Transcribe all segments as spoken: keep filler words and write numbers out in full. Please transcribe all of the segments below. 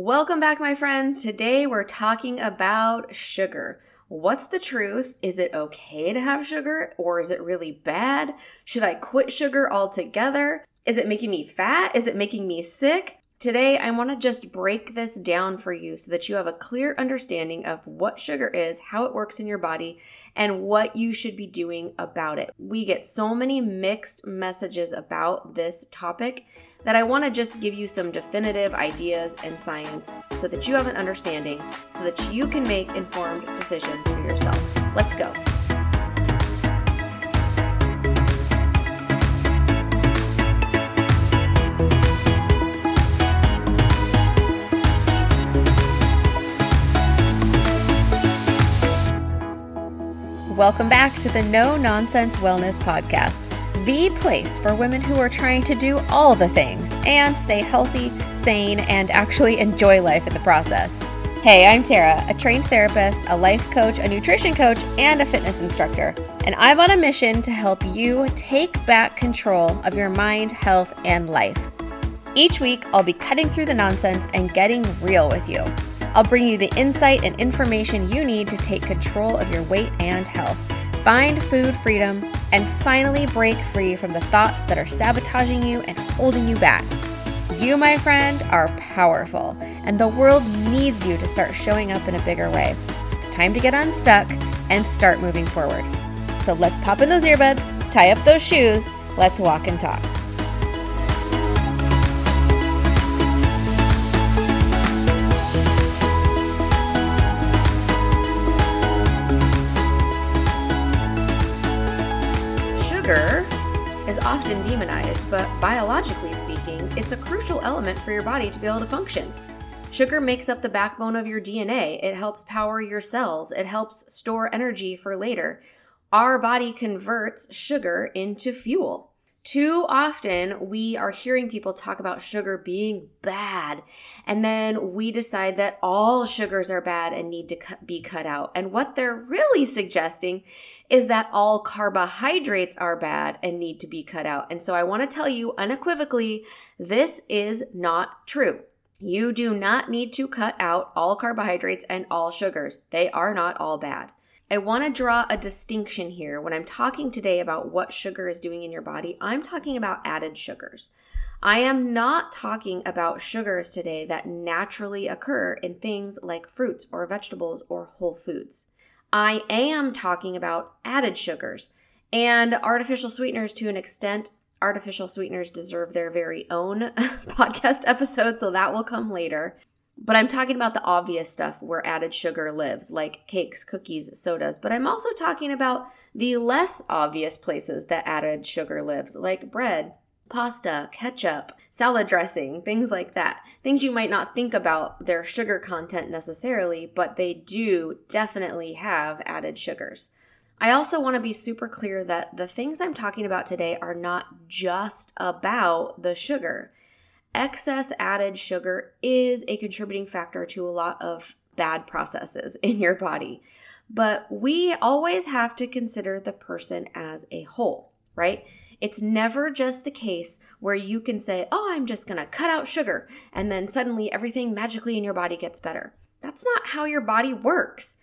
Welcome back, my friends. Today we're talking about sugar. What's the truth? Is it okay to have sugar, or is it really bad? Should I quit sugar altogether? Is it making me fat? Is it making me sick? Today I want to just break this down for you so that you have a clear understanding of what sugar is, how it works in your body, and what you should be doing about it. We get so many mixed messages about this topic that I want to just give you some definitive ideas and science so that you have an understanding so that you can make informed decisions for yourself. Let's go. Welcome back to the No Nonsense Wellness Podcast. The place for women who are trying to do all the things and stay healthy, sane, and actually enjoy life in the process. Hey, I'm Tara, a trained therapist, a life coach, a nutrition coach, and a fitness instructor. And I'm on a mission to help you take back control of your mind, health, and life. Each week, I'll be cutting through the nonsense and getting real with you. I'll bring you the insight and information you need to take control of your weight and health. Find food freedom, and finally break free from the thoughts that are sabotaging you and holding you back. You, my friend, are powerful, and the world needs you to start showing up in a bigger way. It's time to get unstuck and start moving forward. So let's pop in those earbuds, tie up those shoes, let's walk and talk. Often demonized, but biologically speaking, it's a crucial element for your body to be able to function. Sugar makes up the backbone of your D N A. It helps power your cells. It helps store energy for later. Our body converts sugar into fuel. Too often, we are hearing people talk about sugar being bad, and then we decide that all sugars are bad and need to be cut out. And what they're really suggesting is that all carbohydrates are bad and need to be cut out. And so I want to tell you unequivocally, this is not true. You do not need to cut out all carbohydrates and all sugars. They are not all bad. I want to draw a distinction here. When I'm talking today about what sugar is doing in your body, I'm talking about added sugars. I am not talking about sugars today that naturally occur in things like fruits or vegetables or whole foods. I am talking about added sugars and artificial sweeteners to an extent. Artificial sweeteners deserve their very own podcast episode, so that will come later. But I'm talking about the obvious stuff where added sugar lives, like cakes, cookies, sodas. But I'm also talking about the less obvious places that added sugar lives, like bread, pasta, ketchup, salad dressing, things like that. Things you might not think about their sugar content necessarily, but they do definitely have added sugars. I also want to be super clear that the things I'm talking about today are not just about the sugar. Excess added sugar is a contributing factor to a lot of bad processes in your body, but we always have to consider the person as a whole, right? It's never just the case where you can say, oh, I'm just going to cut out sugar, and then suddenly everything magically in your body gets better. That's not how your body works.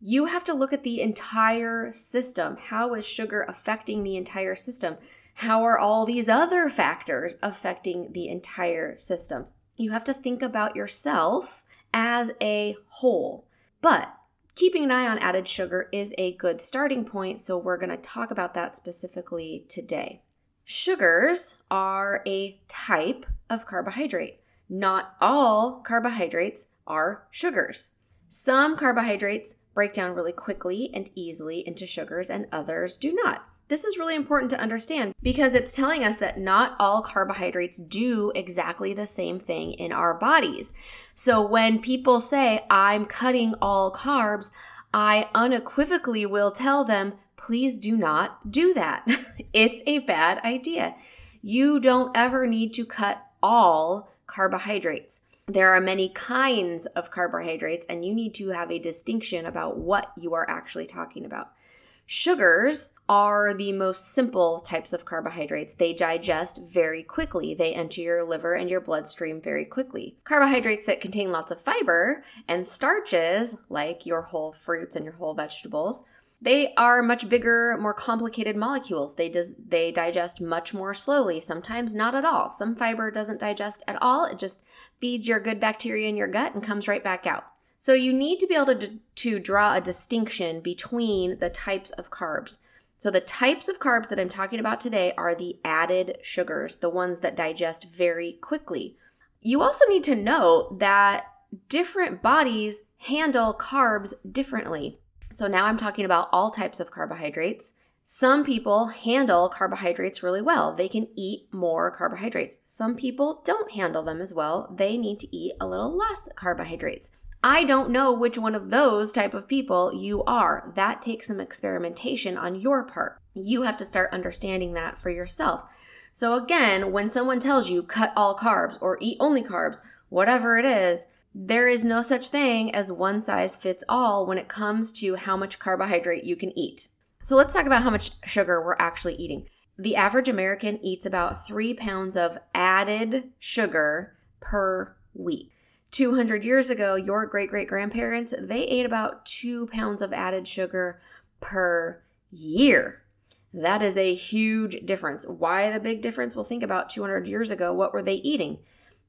You have to look at the entire system. How is sugar affecting the entire system? How are all these other factors affecting the entire system? You have to think about yourself as a whole. But keeping an eye on added sugar is a good starting point, so we're going to talk about that specifically today. Sugars are a type of carbohydrate. Not all carbohydrates are sugars. Some carbohydrates break down really quickly and easily into sugars, and others do not. This is really important to understand because it's telling us that not all carbohydrates do exactly the same thing in our bodies. So when people say, I'm cutting all carbs, I unequivocally will tell them, please do not do that. It's a bad idea. You don't ever need to cut all carbohydrates. There are many kinds of carbohydrates, and you need to have a distinction about what you are actually talking about. Sugars are the most simple types of carbohydrates. They digest very quickly. They enter your liver and your bloodstream very quickly. Carbohydrates that contain lots of fiber and starches, like your whole fruits and your whole vegetables, they are much bigger, more complicated molecules. They dis- they digest much more slowly, sometimes not at all. Some fiber doesn't digest at all. It just feeds your good bacteria in your gut and comes right back out. So you need to be able to, d- to draw a distinction between the types of carbs. So the types of carbs that I'm talking about today are the added sugars, the ones that digest very quickly. You also need to know that different bodies handle carbs differently. So now I'm talking about all types of carbohydrates. Some people handle carbohydrates really well. They can eat more carbohydrates. Some people don't handle them as well. They need to eat a little less carbohydrates. I don't know which one of those type of people you are. That takes some experimentation on your part. You have to start understanding that for yourself. So again, when someone tells you cut all carbs or eat only carbs, whatever it is, there is no such thing as one size fits all when it comes to how much carbohydrate you can eat. So let's talk about how much sugar we're actually eating. The average American eats about three pounds of added sugar per week. two hundred years ago, your great-great-grandparents, they ate about two pounds of added sugar per year. That is a huge difference. Why the big difference? Well, think about two hundred years ago, what were they eating?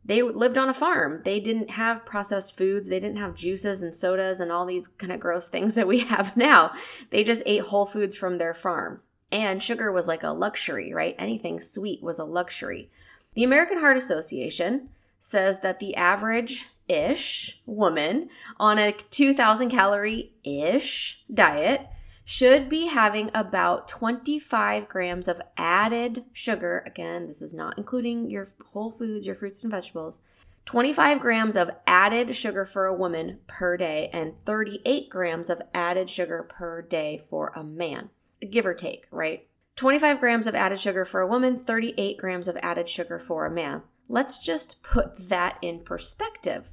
They lived on a farm. They didn't have processed foods. They didn't have juices and sodas and all these kind of gross things that we have now. They just ate whole foods from their farm. And sugar was like a luxury, right? Anything sweet was a luxury. The American Heart Association says that the average-ish woman on a two thousand calorie-ish diet should be having about twenty-five grams of added sugar. Again, this is not including your whole foods, your fruits and vegetables. twenty-five grams of added sugar for a woman per day and thirty-eight grams of added sugar per day for a man, give or take, right? twenty-five grams of added sugar for a woman, thirty-eight grams of added sugar for a man. Let's just put that in perspective.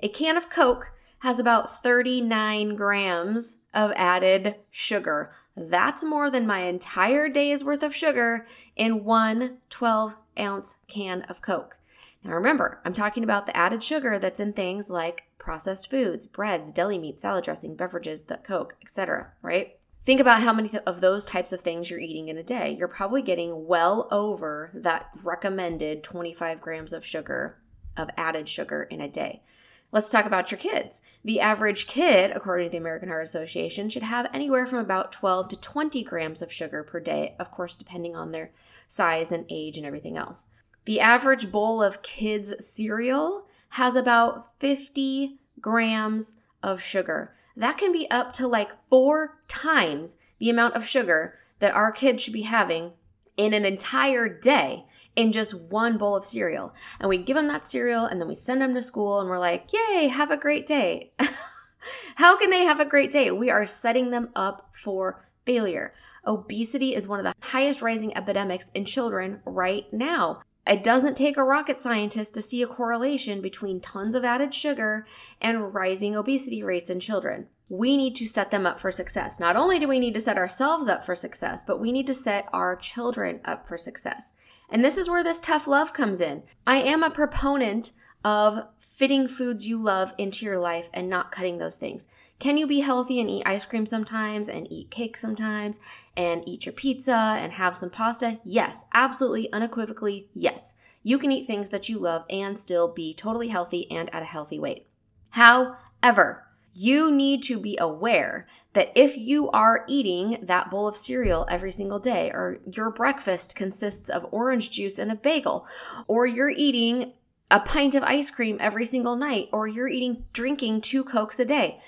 A can of Coke has about thirty-nine grams of added sugar. That's more than my entire day's worth of sugar in one twelve-ounce can of Coke. Now remember, I'm talking about the added sugar that's in things like processed foods, breads, deli meat, salad dressing, beverages, the Coke, et cetera, right? Think about how many of those types of things you're eating in a day. You're probably getting well over that recommended twenty-five grams of sugar, of added sugar in a day. Let's talk about your kids. The average kid, according to the American Heart Association, should have anywhere from about twelve to twenty grams of sugar per day, of course, depending on their size and age and everything else. The average bowl of kids' cereal has about fifty grams of sugar. That can be up to like four times the amount of sugar that our kids should be having in an entire day in just one bowl of cereal. And we give them that cereal and then we send them to school and we're like, yay, have a great day. How can they have a great day? We are setting them up for failure. Obesity is one of the highest rising epidemics in children right now. It doesn't take a rocket scientist to see a correlation between tons of added sugar and rising obesity rates in children. We need to set them up for success. Not only do we need to set ourselves up for success, but we need to set our children up for success. And this is where this tough love comes in. I am a proponent of fitting foods you love into your life and not cutting those things. Can you be healthy and eat ice cream sometimes and eat cake sometimes and eat your pizza and have some pasta? Yes, absolutely, unequivocally, yes. You can eat things that you love and still be totally healthy and at a healthy weight. However, you need to be aware that if you are eating that bowl of cereal every single day, or your breakfast consists of orange juice and a bagel, or you're eating a pint of ice cream every single night, or you're eating drinking two Cokes a day,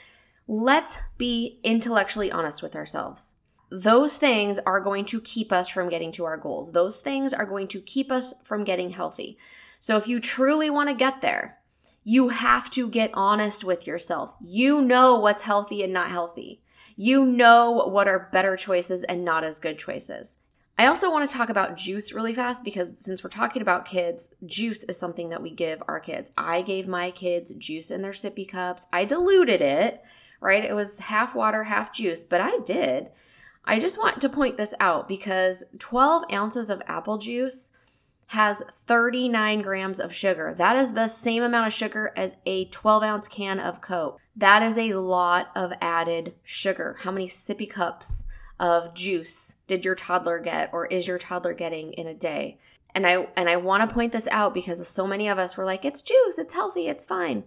let's be intellectually honest with ourselves. Those things are going to keep us from getting to our goals. Those things are going to keep us from getting healthy. So if you truly want to get there, you have to get honest with yourself. You know what's healthy and not healthy. You know what are better choices and not as good choices. I also want to talk about juice really fast because since we're talking about kids, juice is something that we give our kids. I gave my kids juice in their sippy cups. I diluted it. Right? It was half water, half juice, but I did. I just want to point this out because twelve ounces of apple juice has thirty-nine grams of sugar. That is the same amount of sugar as a twelve ounce can of Coke. That is a lot of added sugar. How many sippy cups of juice did your toddler get, or is your toddler getting in a day? And I and I want to point this out because so many of us were like, it's juice, it's healthy, it's fine.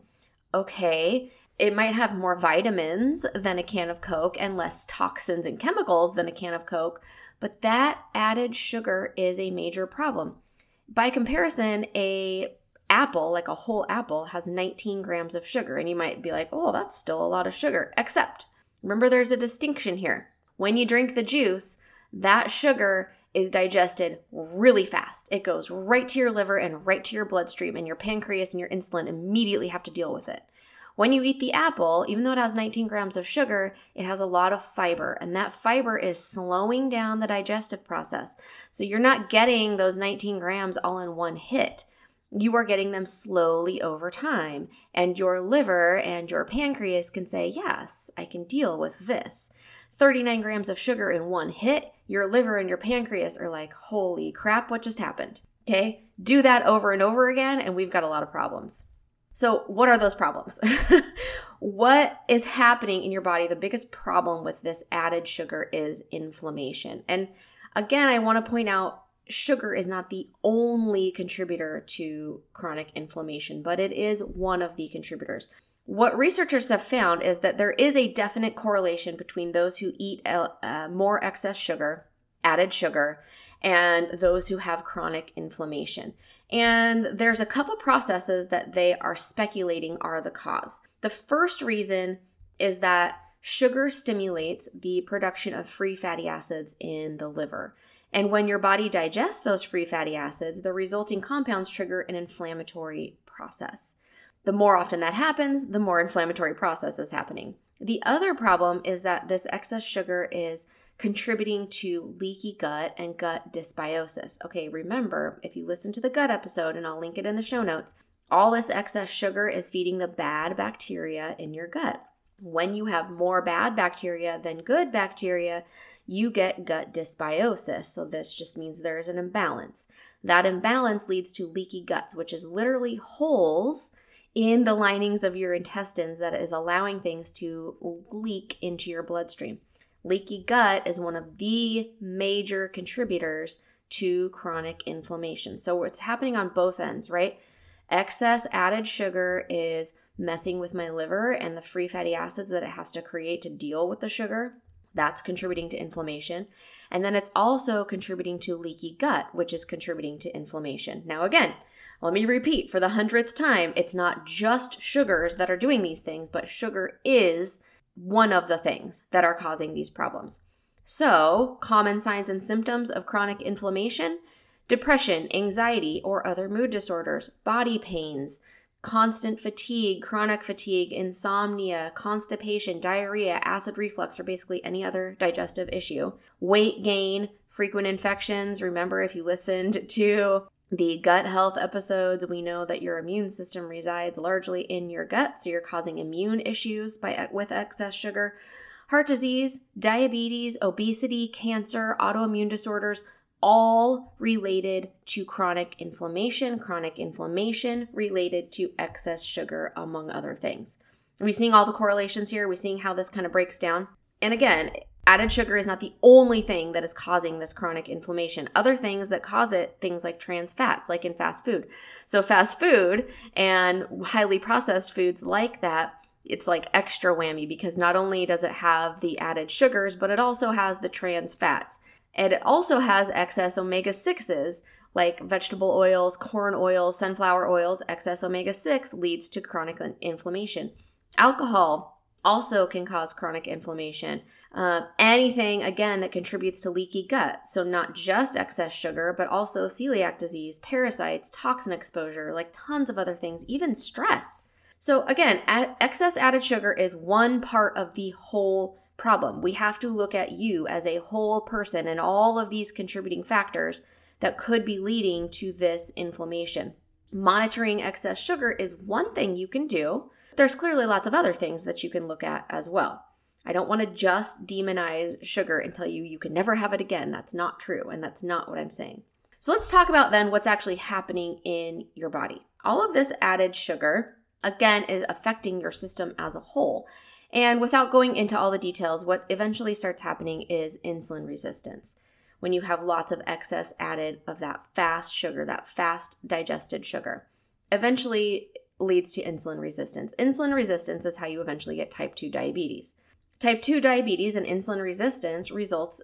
Okay, it might have more vitamins than a can of Coke and less toxins and chemicals than a can of Coke, but that added sugar is a major problem. By comparison, a apple, like a whole apple, has nineteen grams of sugar, and you might be like, oh, that's still a lot of sugar, except remember there's a distinction here. When you drink the juice, that sugar is digested really fast. It goes right to your liver and right to your bloodstream, and your pancreas and your insulin immediately have to deal with it. When you eat the apple, even though it has nineteen grams of sugar, it has a lot of fiber, and that fiber is slowing down the digestive process. So you're not getting those nineteen grams all in one hit. You are getting them slowly over time, and your liver and your pancreas can say, yes, I can deal with this. thirty-nine grams of sugar in one hit, your liver and your pancreas are like, holy crap, what just happened? Okay, do that over and over again, and we've got a lot of problems. So what are those problems? What is happening in your body? The biggest problem with this added sugar is inflammation. And again, I want to point out sugar is not the only contributor to chronic inflammation, but it is one of the contributors. What researchers have found is that there is a definite correlation between those who eat uh, more excess sugar, added sugar, and those who have chronic inflammation. And there's a couple processes that they are speculating are the cause. The first reason is that sugar stimulates the production of free fatty acids in the liver. And when your body digests those free fatty acids, the resulting compounds trigger an inflammatory process. The more often that happens, the more inflammatory process is happening. The other problem is that this excess sugar is contributing to leaky gut and gut dysbiosis. Okay, remember, if you listen to the gut episode, and I'll link it in the show notes, all this excess sugar is feeding the bad bacteria in your gut. When you have more bad bacteria than good bacteria, you get gut dysbiosis. So this just means there is an imbalance. That imbalance leads to leaky guts, which is literally holes in the linings of your intestines that is allowing things to leak into your bloodstream. Leaky gut is one of the major contributors to chronic inflammation. So it's happening on both ends, right? Excess added sugar is messing with my liver and the free fatty acids that it has to create to deal with the sugar. That's contributing to inflammation. And then it's also contributing to leaky gut, which is contributing to inflammation. Now, again, let me repeat for the hundredth time, it's not just sugars that are doing these things, but sugar is one of the things that are causing these problems. So, common signs and symptoms of chronic inflammation: depression, anxiety, or other mood disorders, body pains, constant fatigue, chronic fatigue, insomnia, constipation, diarrhea, acid reflux, or basically any other digestive issue, weight gain, frequent infections. Remember, if you listened to the gut health episodes, we know that your immune system resides largely in your gut, so you're causing immune issues by with excess sugar. Heart disease, diabetes, obesity, cancer, autoimmune disorders, all related to chronic inflammation, chronic inflammation related to excess sugar, among other things. Are we seeing all the correlations here? Are we seeing how this kind of breaks down? And again, added sugar is not the only thing that is causing this chronic inflammation. Other things that cause it, things like trans fats, like in fast food. So fast food and highly processed foods like that, it's like extra whammy because not only does it have the added sugars, but it also has the trans fats. And it also has excess omega sixes like vegetable oils, corn oils, sunflower oils. Excess omega six leads to chronic inflammation. Alcohol also can cause chronic inflammation. Uh, anything, again, that contributes to leaky gut. So not just excess sugar, but also celiac disease, parasites, toxin exposure, like tons of other things, even stress. So again, a- excess added sugar is one part of the whole problem. We have to look at you as a whole person and all of these contributing factors that could be leading to this inflammation. Monitoring excess sugar is one thing you can do. There's clearly lots of other things that you can look at as well. I don't want to just demonize sugar and tell you you can never have it again. That's not true, and that's not what I'm saying. So let's talk about then what's actually happening in your body. All of this added sugar, again, is affecting your system as a whole. And without going into all the details, what eventually starts happening is insulin resistance. When you have lots of excess added of that fast sugar, that fast digested sugar, eventually leads to insulin resistance. Insulin resistance is how you eventually get type two diabetes. Type two diabetes and insulin resistance results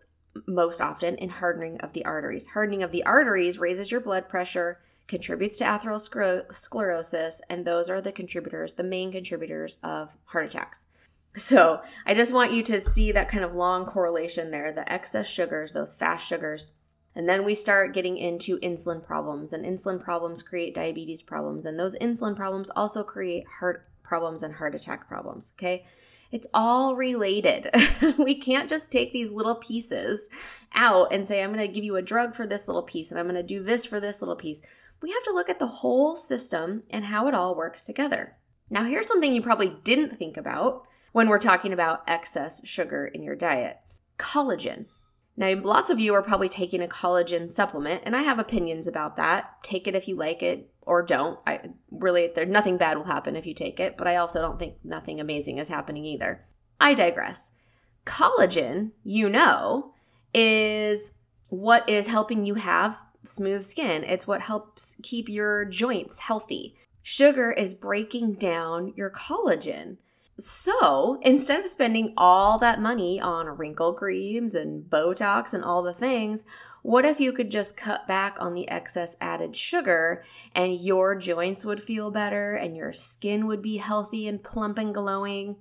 most often in hardening of the arteries. Hardening of the arteries raises your blood pressure, contributes to atherosclerosis, and those are the contributors, the main contributors of heart attacks. So I just want you to see that kind of long correlation there, the excess sugars, those fast sugars. And then we start getting into insulin problems, and insulin problems create diabetes problems, and those insulin problems also create heart problems and heart attack problems, okay? It's all related. We can't just take these little pieces out and say, I'm going to give you a drug for this little piece, and I'm going to do this for this little piece. We have to look at the whole system and how it all works together. Now, here's something you probably didn't think about when we're talking about excess sugar in your diet. Collagen. Now, lots of you are probably taking a collagen supplement, and I have opinions about that. Take it if you like it or don't. I really, there, nothing bad will happen if you take it, but I also don't think nothing amazing is happening either. I digress. Collagen, you know, is what is helping you have smooth skin. It's what helps keep your joints healthy. Sugar is breaking down your collagen. So instead of spending all that money on wrinkle creams and Botox and all the things, what if you could just cut back on the excess added sugar and your joints would feel better and your skin would be healthy and plump and glowing?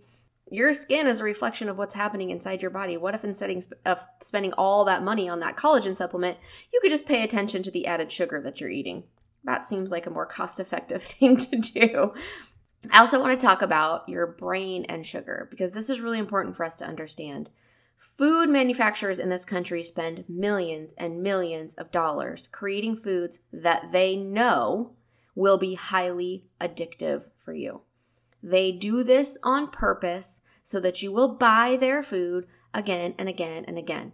Your skin is a reflection of what's happening inside your body. What if instead of spending all that money on that collagen supplement, you could just pay attention to the added sugar that you're eating? That seems like a more cost-effective thing to do. I also want to talk about your brain and sugar because this is really important for us to understand. Food manufacturers in this country spend millions and millions of dollars creating foods that they know will be highly addictive for you. They do this on purpose so that you will buy their food again and again and again.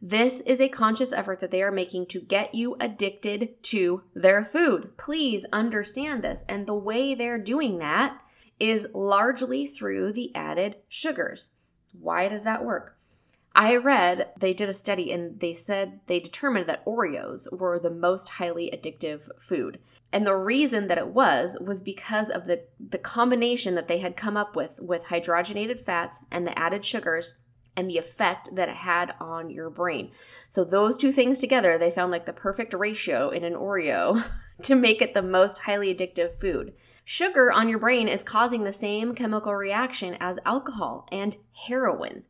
This is a conscious effort that they are making to get you addicted to their food. Please understand this. And the way they're doing that is largely through the added sugars. Why does that work? I read they did a study and they said they determined that Oreos were the most highly addictive food. And the reason that it was was because of the, the combination that they had come up with with hydrogenated fats and the added sugars and the effect that it had on your brain. So those two things together, they found like the perfect ratio in an Oreo to make it the most highly addictive food. Sugar on your brain is causing the same chemical reaction as alcohol and heroin.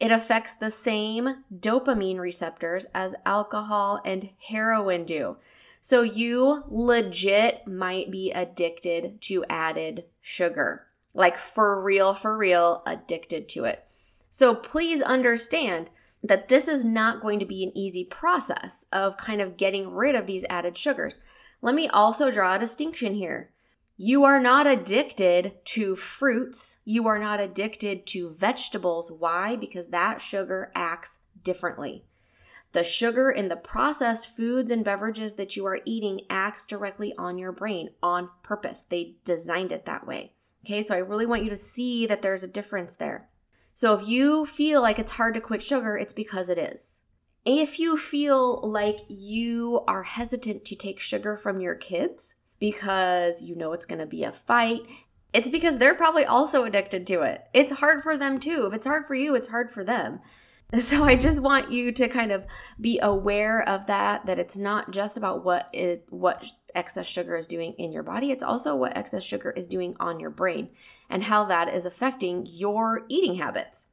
It affects the same dopamine receptors as alcohol and heroin do. So you legit might be addicted to added sugar. Like for real, for real, addicted to it. So please understand that this is not going to be an easy process of kind of getting rid of these added sugars. Let me also draw a distinction here. You are not addicted to fruits. You are not addicted to vegetables. Why? Because that sugar acts differently. The sugar in the processed foods and beverages that you are eating acts directly on your brain on purpose. They designed it that way. Okay, so I really want you to see that there's a difference there. So if you feel like it's hard to quit sugar, it's because it is. If you feel like you are hesitant to take sugar from your kids because you know it's going to be a fight, it's because they're probably also addicted to it. It's hard for them too. If it's hard for you, it's hard for them. So I just want you to kind of be aware of that, that it's not just about what it, what excess sugar is doing in your body. It's also what excess sugar is doing on your brain and how that is affecting your eating habits.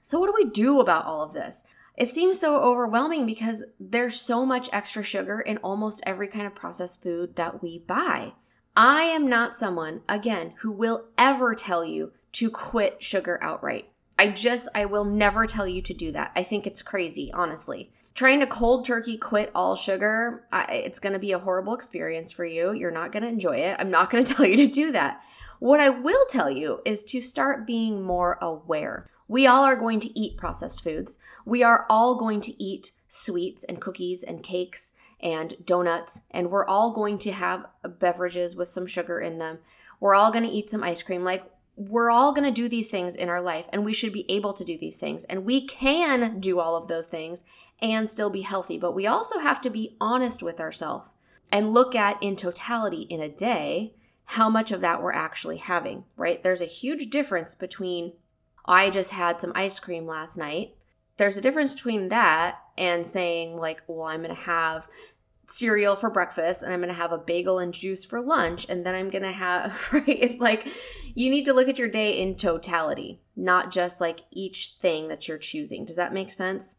So what do we do about all of this? It seems so overwhelming because there's so much extra sugar in almost every kind of processed food that we buy. I am not someone, again, who will ever tell you to quit sugar outright. I just, I will never tell you to do that. I think it's crazy, honestly. Trying to cold turkey quit all sugar, I, it's going to be a horrible experience for you. You're not going to enjoy it. I'm not going to tell you to do that. What I will tell you is to start being more aware. We all are going to eat processed foods. We are all going to eat sweets and cookies and cakes and donuts, and we're all going to have beverages with some sugar in them. We're all going to eat some ice cream. Like, we're all going to do these things in our life, and we should be able to do these things, and we can do all of those things and still be healthy. But we also have to be honest with ourselves and look at, in totality in a day, how much of that we're actually having, right? There's a huge difference between, I just had some ice cream last night. There's a difference between that and saying, like, well, I'm going to have cereal for breakfast and I'm going to have a bagel and juice for lunch, and then I'm going to have, right? If, like, you need to look at your day in totality, not just like each thing that you're choosing. Does that make sense?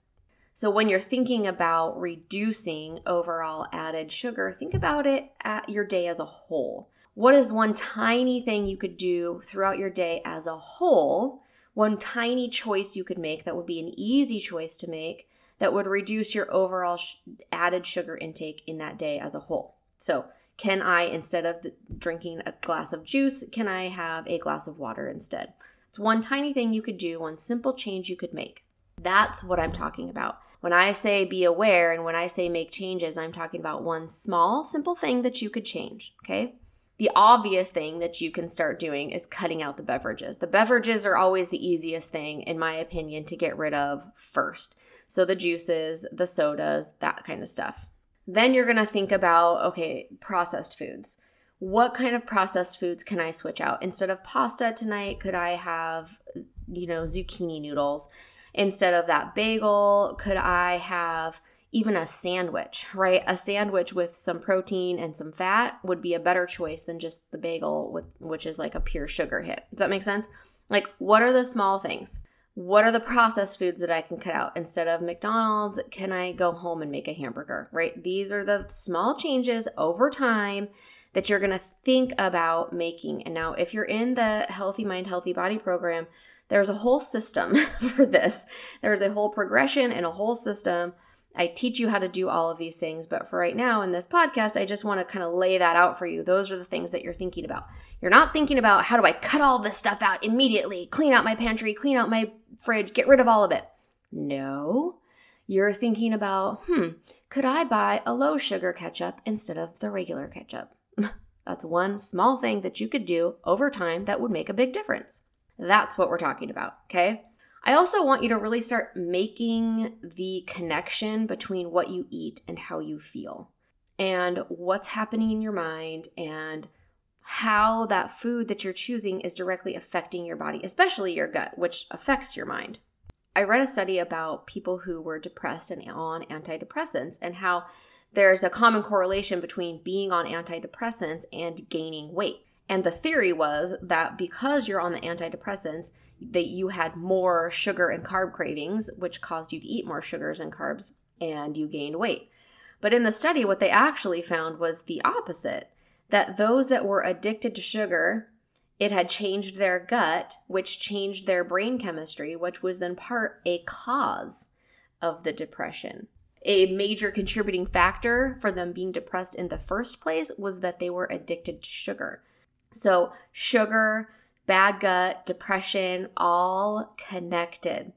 So when you're thinking about reducing overall added sugar, think about it at your day as a whole. What is one tiny thing you could do throughout your day as a whole? One tiny choice you could make that would be an easy choice to make that would reduce your overall sh- added sugar intake in that day as a whole. So can I, instead of the, drinking a glass of juice, can I have a glass of water instead? It's one tiny thing you could do, one simple change you could make. That's what I'm talking about. When I say be aware and when I say make changes, I'm talking about one small, simple thing that you could change, okay? The obvious thing that you can start doing is cutting out the beverages. The beverages are always the easiest thing, in my opinion, to get rid of first. So the juices, the sodas, that kind of stuff. Then you're going to think about, okay, processed foods. What kind of processed foods can I switch out? Instead of pasta tonight, could I have, you know, zucchini noodles? Instead of that bagel, could I have even a sandwich, right? A sandwich with some protein and some fat would be a better choice than just the bagel, with, which is like a pure sugar hit. Does that make sense? Like, what are the small things? What are the processed foods that I can cut out? Instead of McDonald's, can I go home and make a hamburger, right? These are the small changes over time that you're going to think about making. And now if you're in the Healthy Mind, Healthy Body program, there's a whole system for this. There's a whole progression and a whole system. I teach you how to do all of these things, but for right now in this podcast, I just want to kind of lay that out for you. Those are the things that you're thinking about. You're not thinking about, how do I cut all this stuff out immediately, clean out my pantry, clean out my fridge, get rid of all of it. No, you're thinking about, hmm, could I buy a low sugar ketchup instead of the regular ketchup? That's one small thing that you could do over time that would make a big difference. That's what we're talking about, okay? I also want you to really start making the connection between what you eat and how you feel and what's happening in your mind and how that food that you're choosing is directly affecting your body, especially your gut, which affects your mind. I read a study about people who were depressed and on antidepressants and how there's a common correlation between being on antidepressants and gaining weight. And the theory was that because you're on the antidepressants, that you had more sugar and carb cravings, which caused you to eat more sugars and carbs, and you gained weight. But in the study, what they actually found was the opposite, that those that were addicted to sugar, it had changed their gut, which changed their brain chemistry, which was in part a cause of the depression. A major contributing factor for them being depressed in the first place was that they were addicted to sugar. So sugar, bad gut, depression, all connected.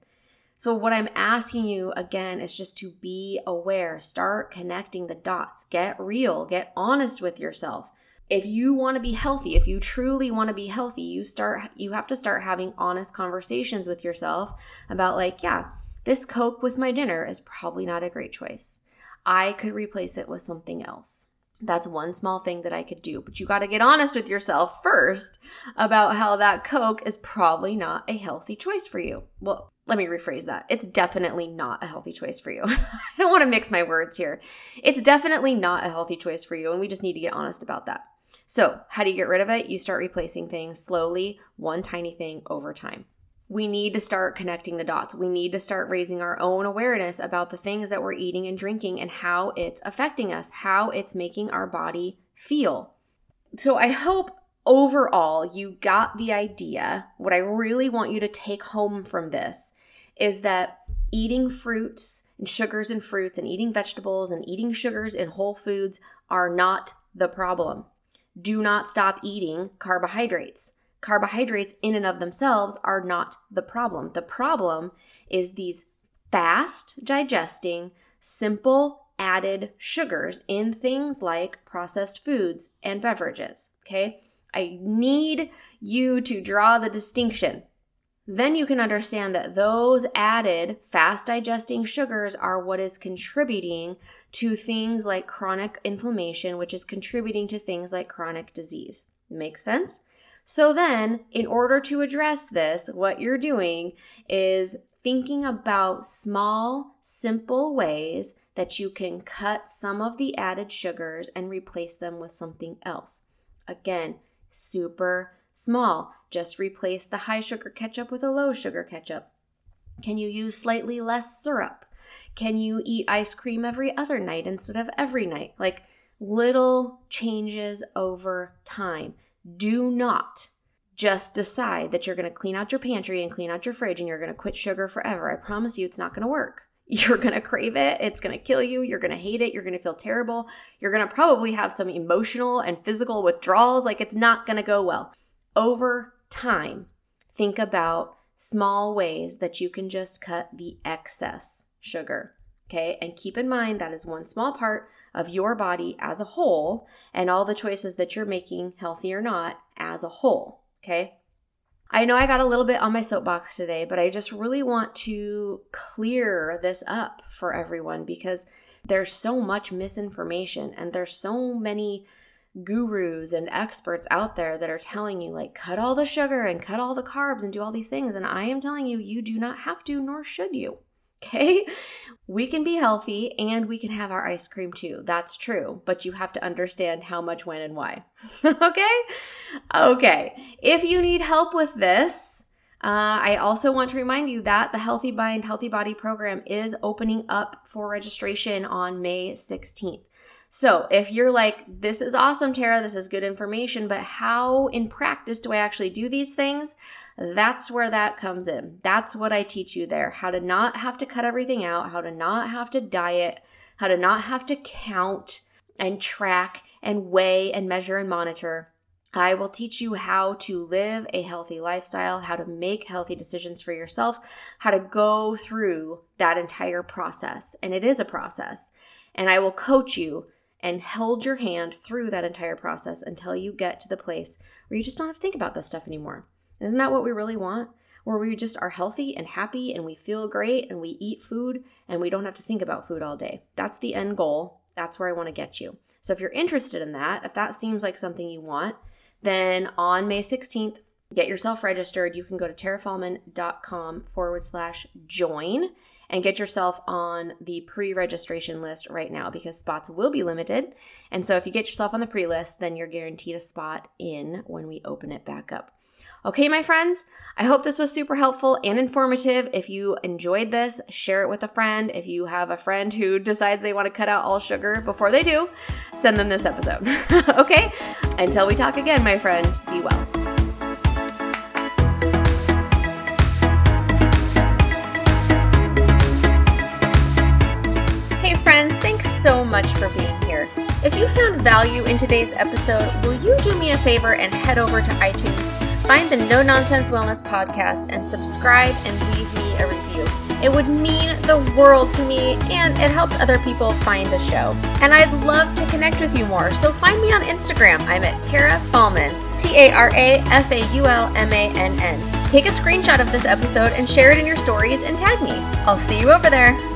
So what I'm asking you again is just to be aware, start connecting the dots, get real, get honest with yourself. If you want to be healthy, if you truly want to be healthy, you start, you have to start having honest conversations with yourself about, like, yeah, this Coke with my dinner is probably not a great choice. I could replace it with something else. That's one small thing that I could do, but you got to get honest with yourself first about how that Coke is probably not a healthy choice for you. Well, let me rephrase that. It's definitely not a healthy choice for you. I don't want to mix my words here. It's definitely not a healthy choice for you, and we just need to get honest about that. So how do you get rid of it? You start replacing things slowly, one tiny thing over time. We need to start connecting the dots. We need to start raising our own awareness about the things that we're eating and drinking and how it's affecting us, how it's making our body feel. So I hope overall you got the idea. What I really want you to take home from this is that eating fruits and sugars and fruits and eating vegetables and eating sugars and whole foods are not the problem. Do not stop eating carbohydrates. carbohydrates in and of themselves are not the problem. The problem is these fast digesting, simple added sugars in things like processed foods and beverages, okay? I need you to draw the distinction. Then you can understand that those added fast digesting sugars are what is contributing to things like chronic inflammation, which is contributing to things like chronic disease. Make sense? So then, in order to address this, what you're doing is thinking about small, simple ways that you can cut some of the added sugars and replace them with something else. Again, super small. Just replace the high sugar ketchup with a low sugar ketchup. Can you use slightly less syrup? Can you eat ice cream every other night instead of every night? Like little changes over time. Do not just decide that you're going to clean out your pantry and clean out your fridge and you're going to quit sugar forever. I promise you it's not going to work. You're going to crave it. It's going to kill you. You're going to hate it. You're going to feel terrible. You're going to probably have some emotional and physical withdrawals. Like it's not going to go well. Over time, think about small ways that you can just cut the excess sugar, okay? And keep in mind that is one small part of your body as a whole and all the choices that you're making, healthy or not, as a whole, okay? I know I got a little bit on my soapbox today, but I just really want to clear this up for everyone because there's so much misinformation and there's so many gurus and experts out there that are telling you like cut all the sugar and cut all the carbs and do all these things. And I am telling you, you do not have to, nor should you. Okay. We can be healthy and we can have our ice cream too. That's true. But you have to understand how much, when, and why. Okay. Okay. If you need help with this, Uh, I also want to remind you that the Healthy Mind, Healthy Body program is opening up for registration on May sixteenth. So if you're like, this is awesome, Tara, this is good information, but how in practice do I actually do these things? That's where that comes in. That's what I teach you there, how to not have to cut everything out, how to not have to diet, how to not have to count and track and weigh and measure and monitor. I will teach you how to live a healthy lifestyle, how to make healthy decisions for yourself, how to go through that entire process. And it is a process. And I will coach you and hold your hand through that entire process until you get to the place where you just don't have to think about this stuff anymore. Isn't that what we really want? Where we just are healthy and happy and we feel great and we eat food and we don't have to think about food all day. That's the end goal. That's where I want to get you. So if you're interested in that, if that seems like something you want, then on May sixteenth, get yourself registered. You can go to tarafaulmann.com forward slash join and get yourself on the pre-registration list right now because spots will be limited. And so if you get yourself on the pre-list, then you're guaranteed a spot in when we open it back up. Okay, my friends, I hope this was super helpful and informative. If you enjoyed this, share it with a friend. If you have a friend who decides they want to cut out all sugar before they do, send them this episode. Okay? Until we talk again, my friend, be well. Hey, friends, thanks so much for being here. If you found value in today's episode, will you do me a favor and head over to iTunes? Find the No Nonsense Wellness Podcast and subscribe and leave me a review. It would mean the world to me and it helps other people find the show. And I'd love to connect with you more, so find me on Instagram. I'm at Tara Faulmann, T A R A F A U L M A N N. Take a screenshot of this episode and share it in your stories and tag me. I'll see you over there.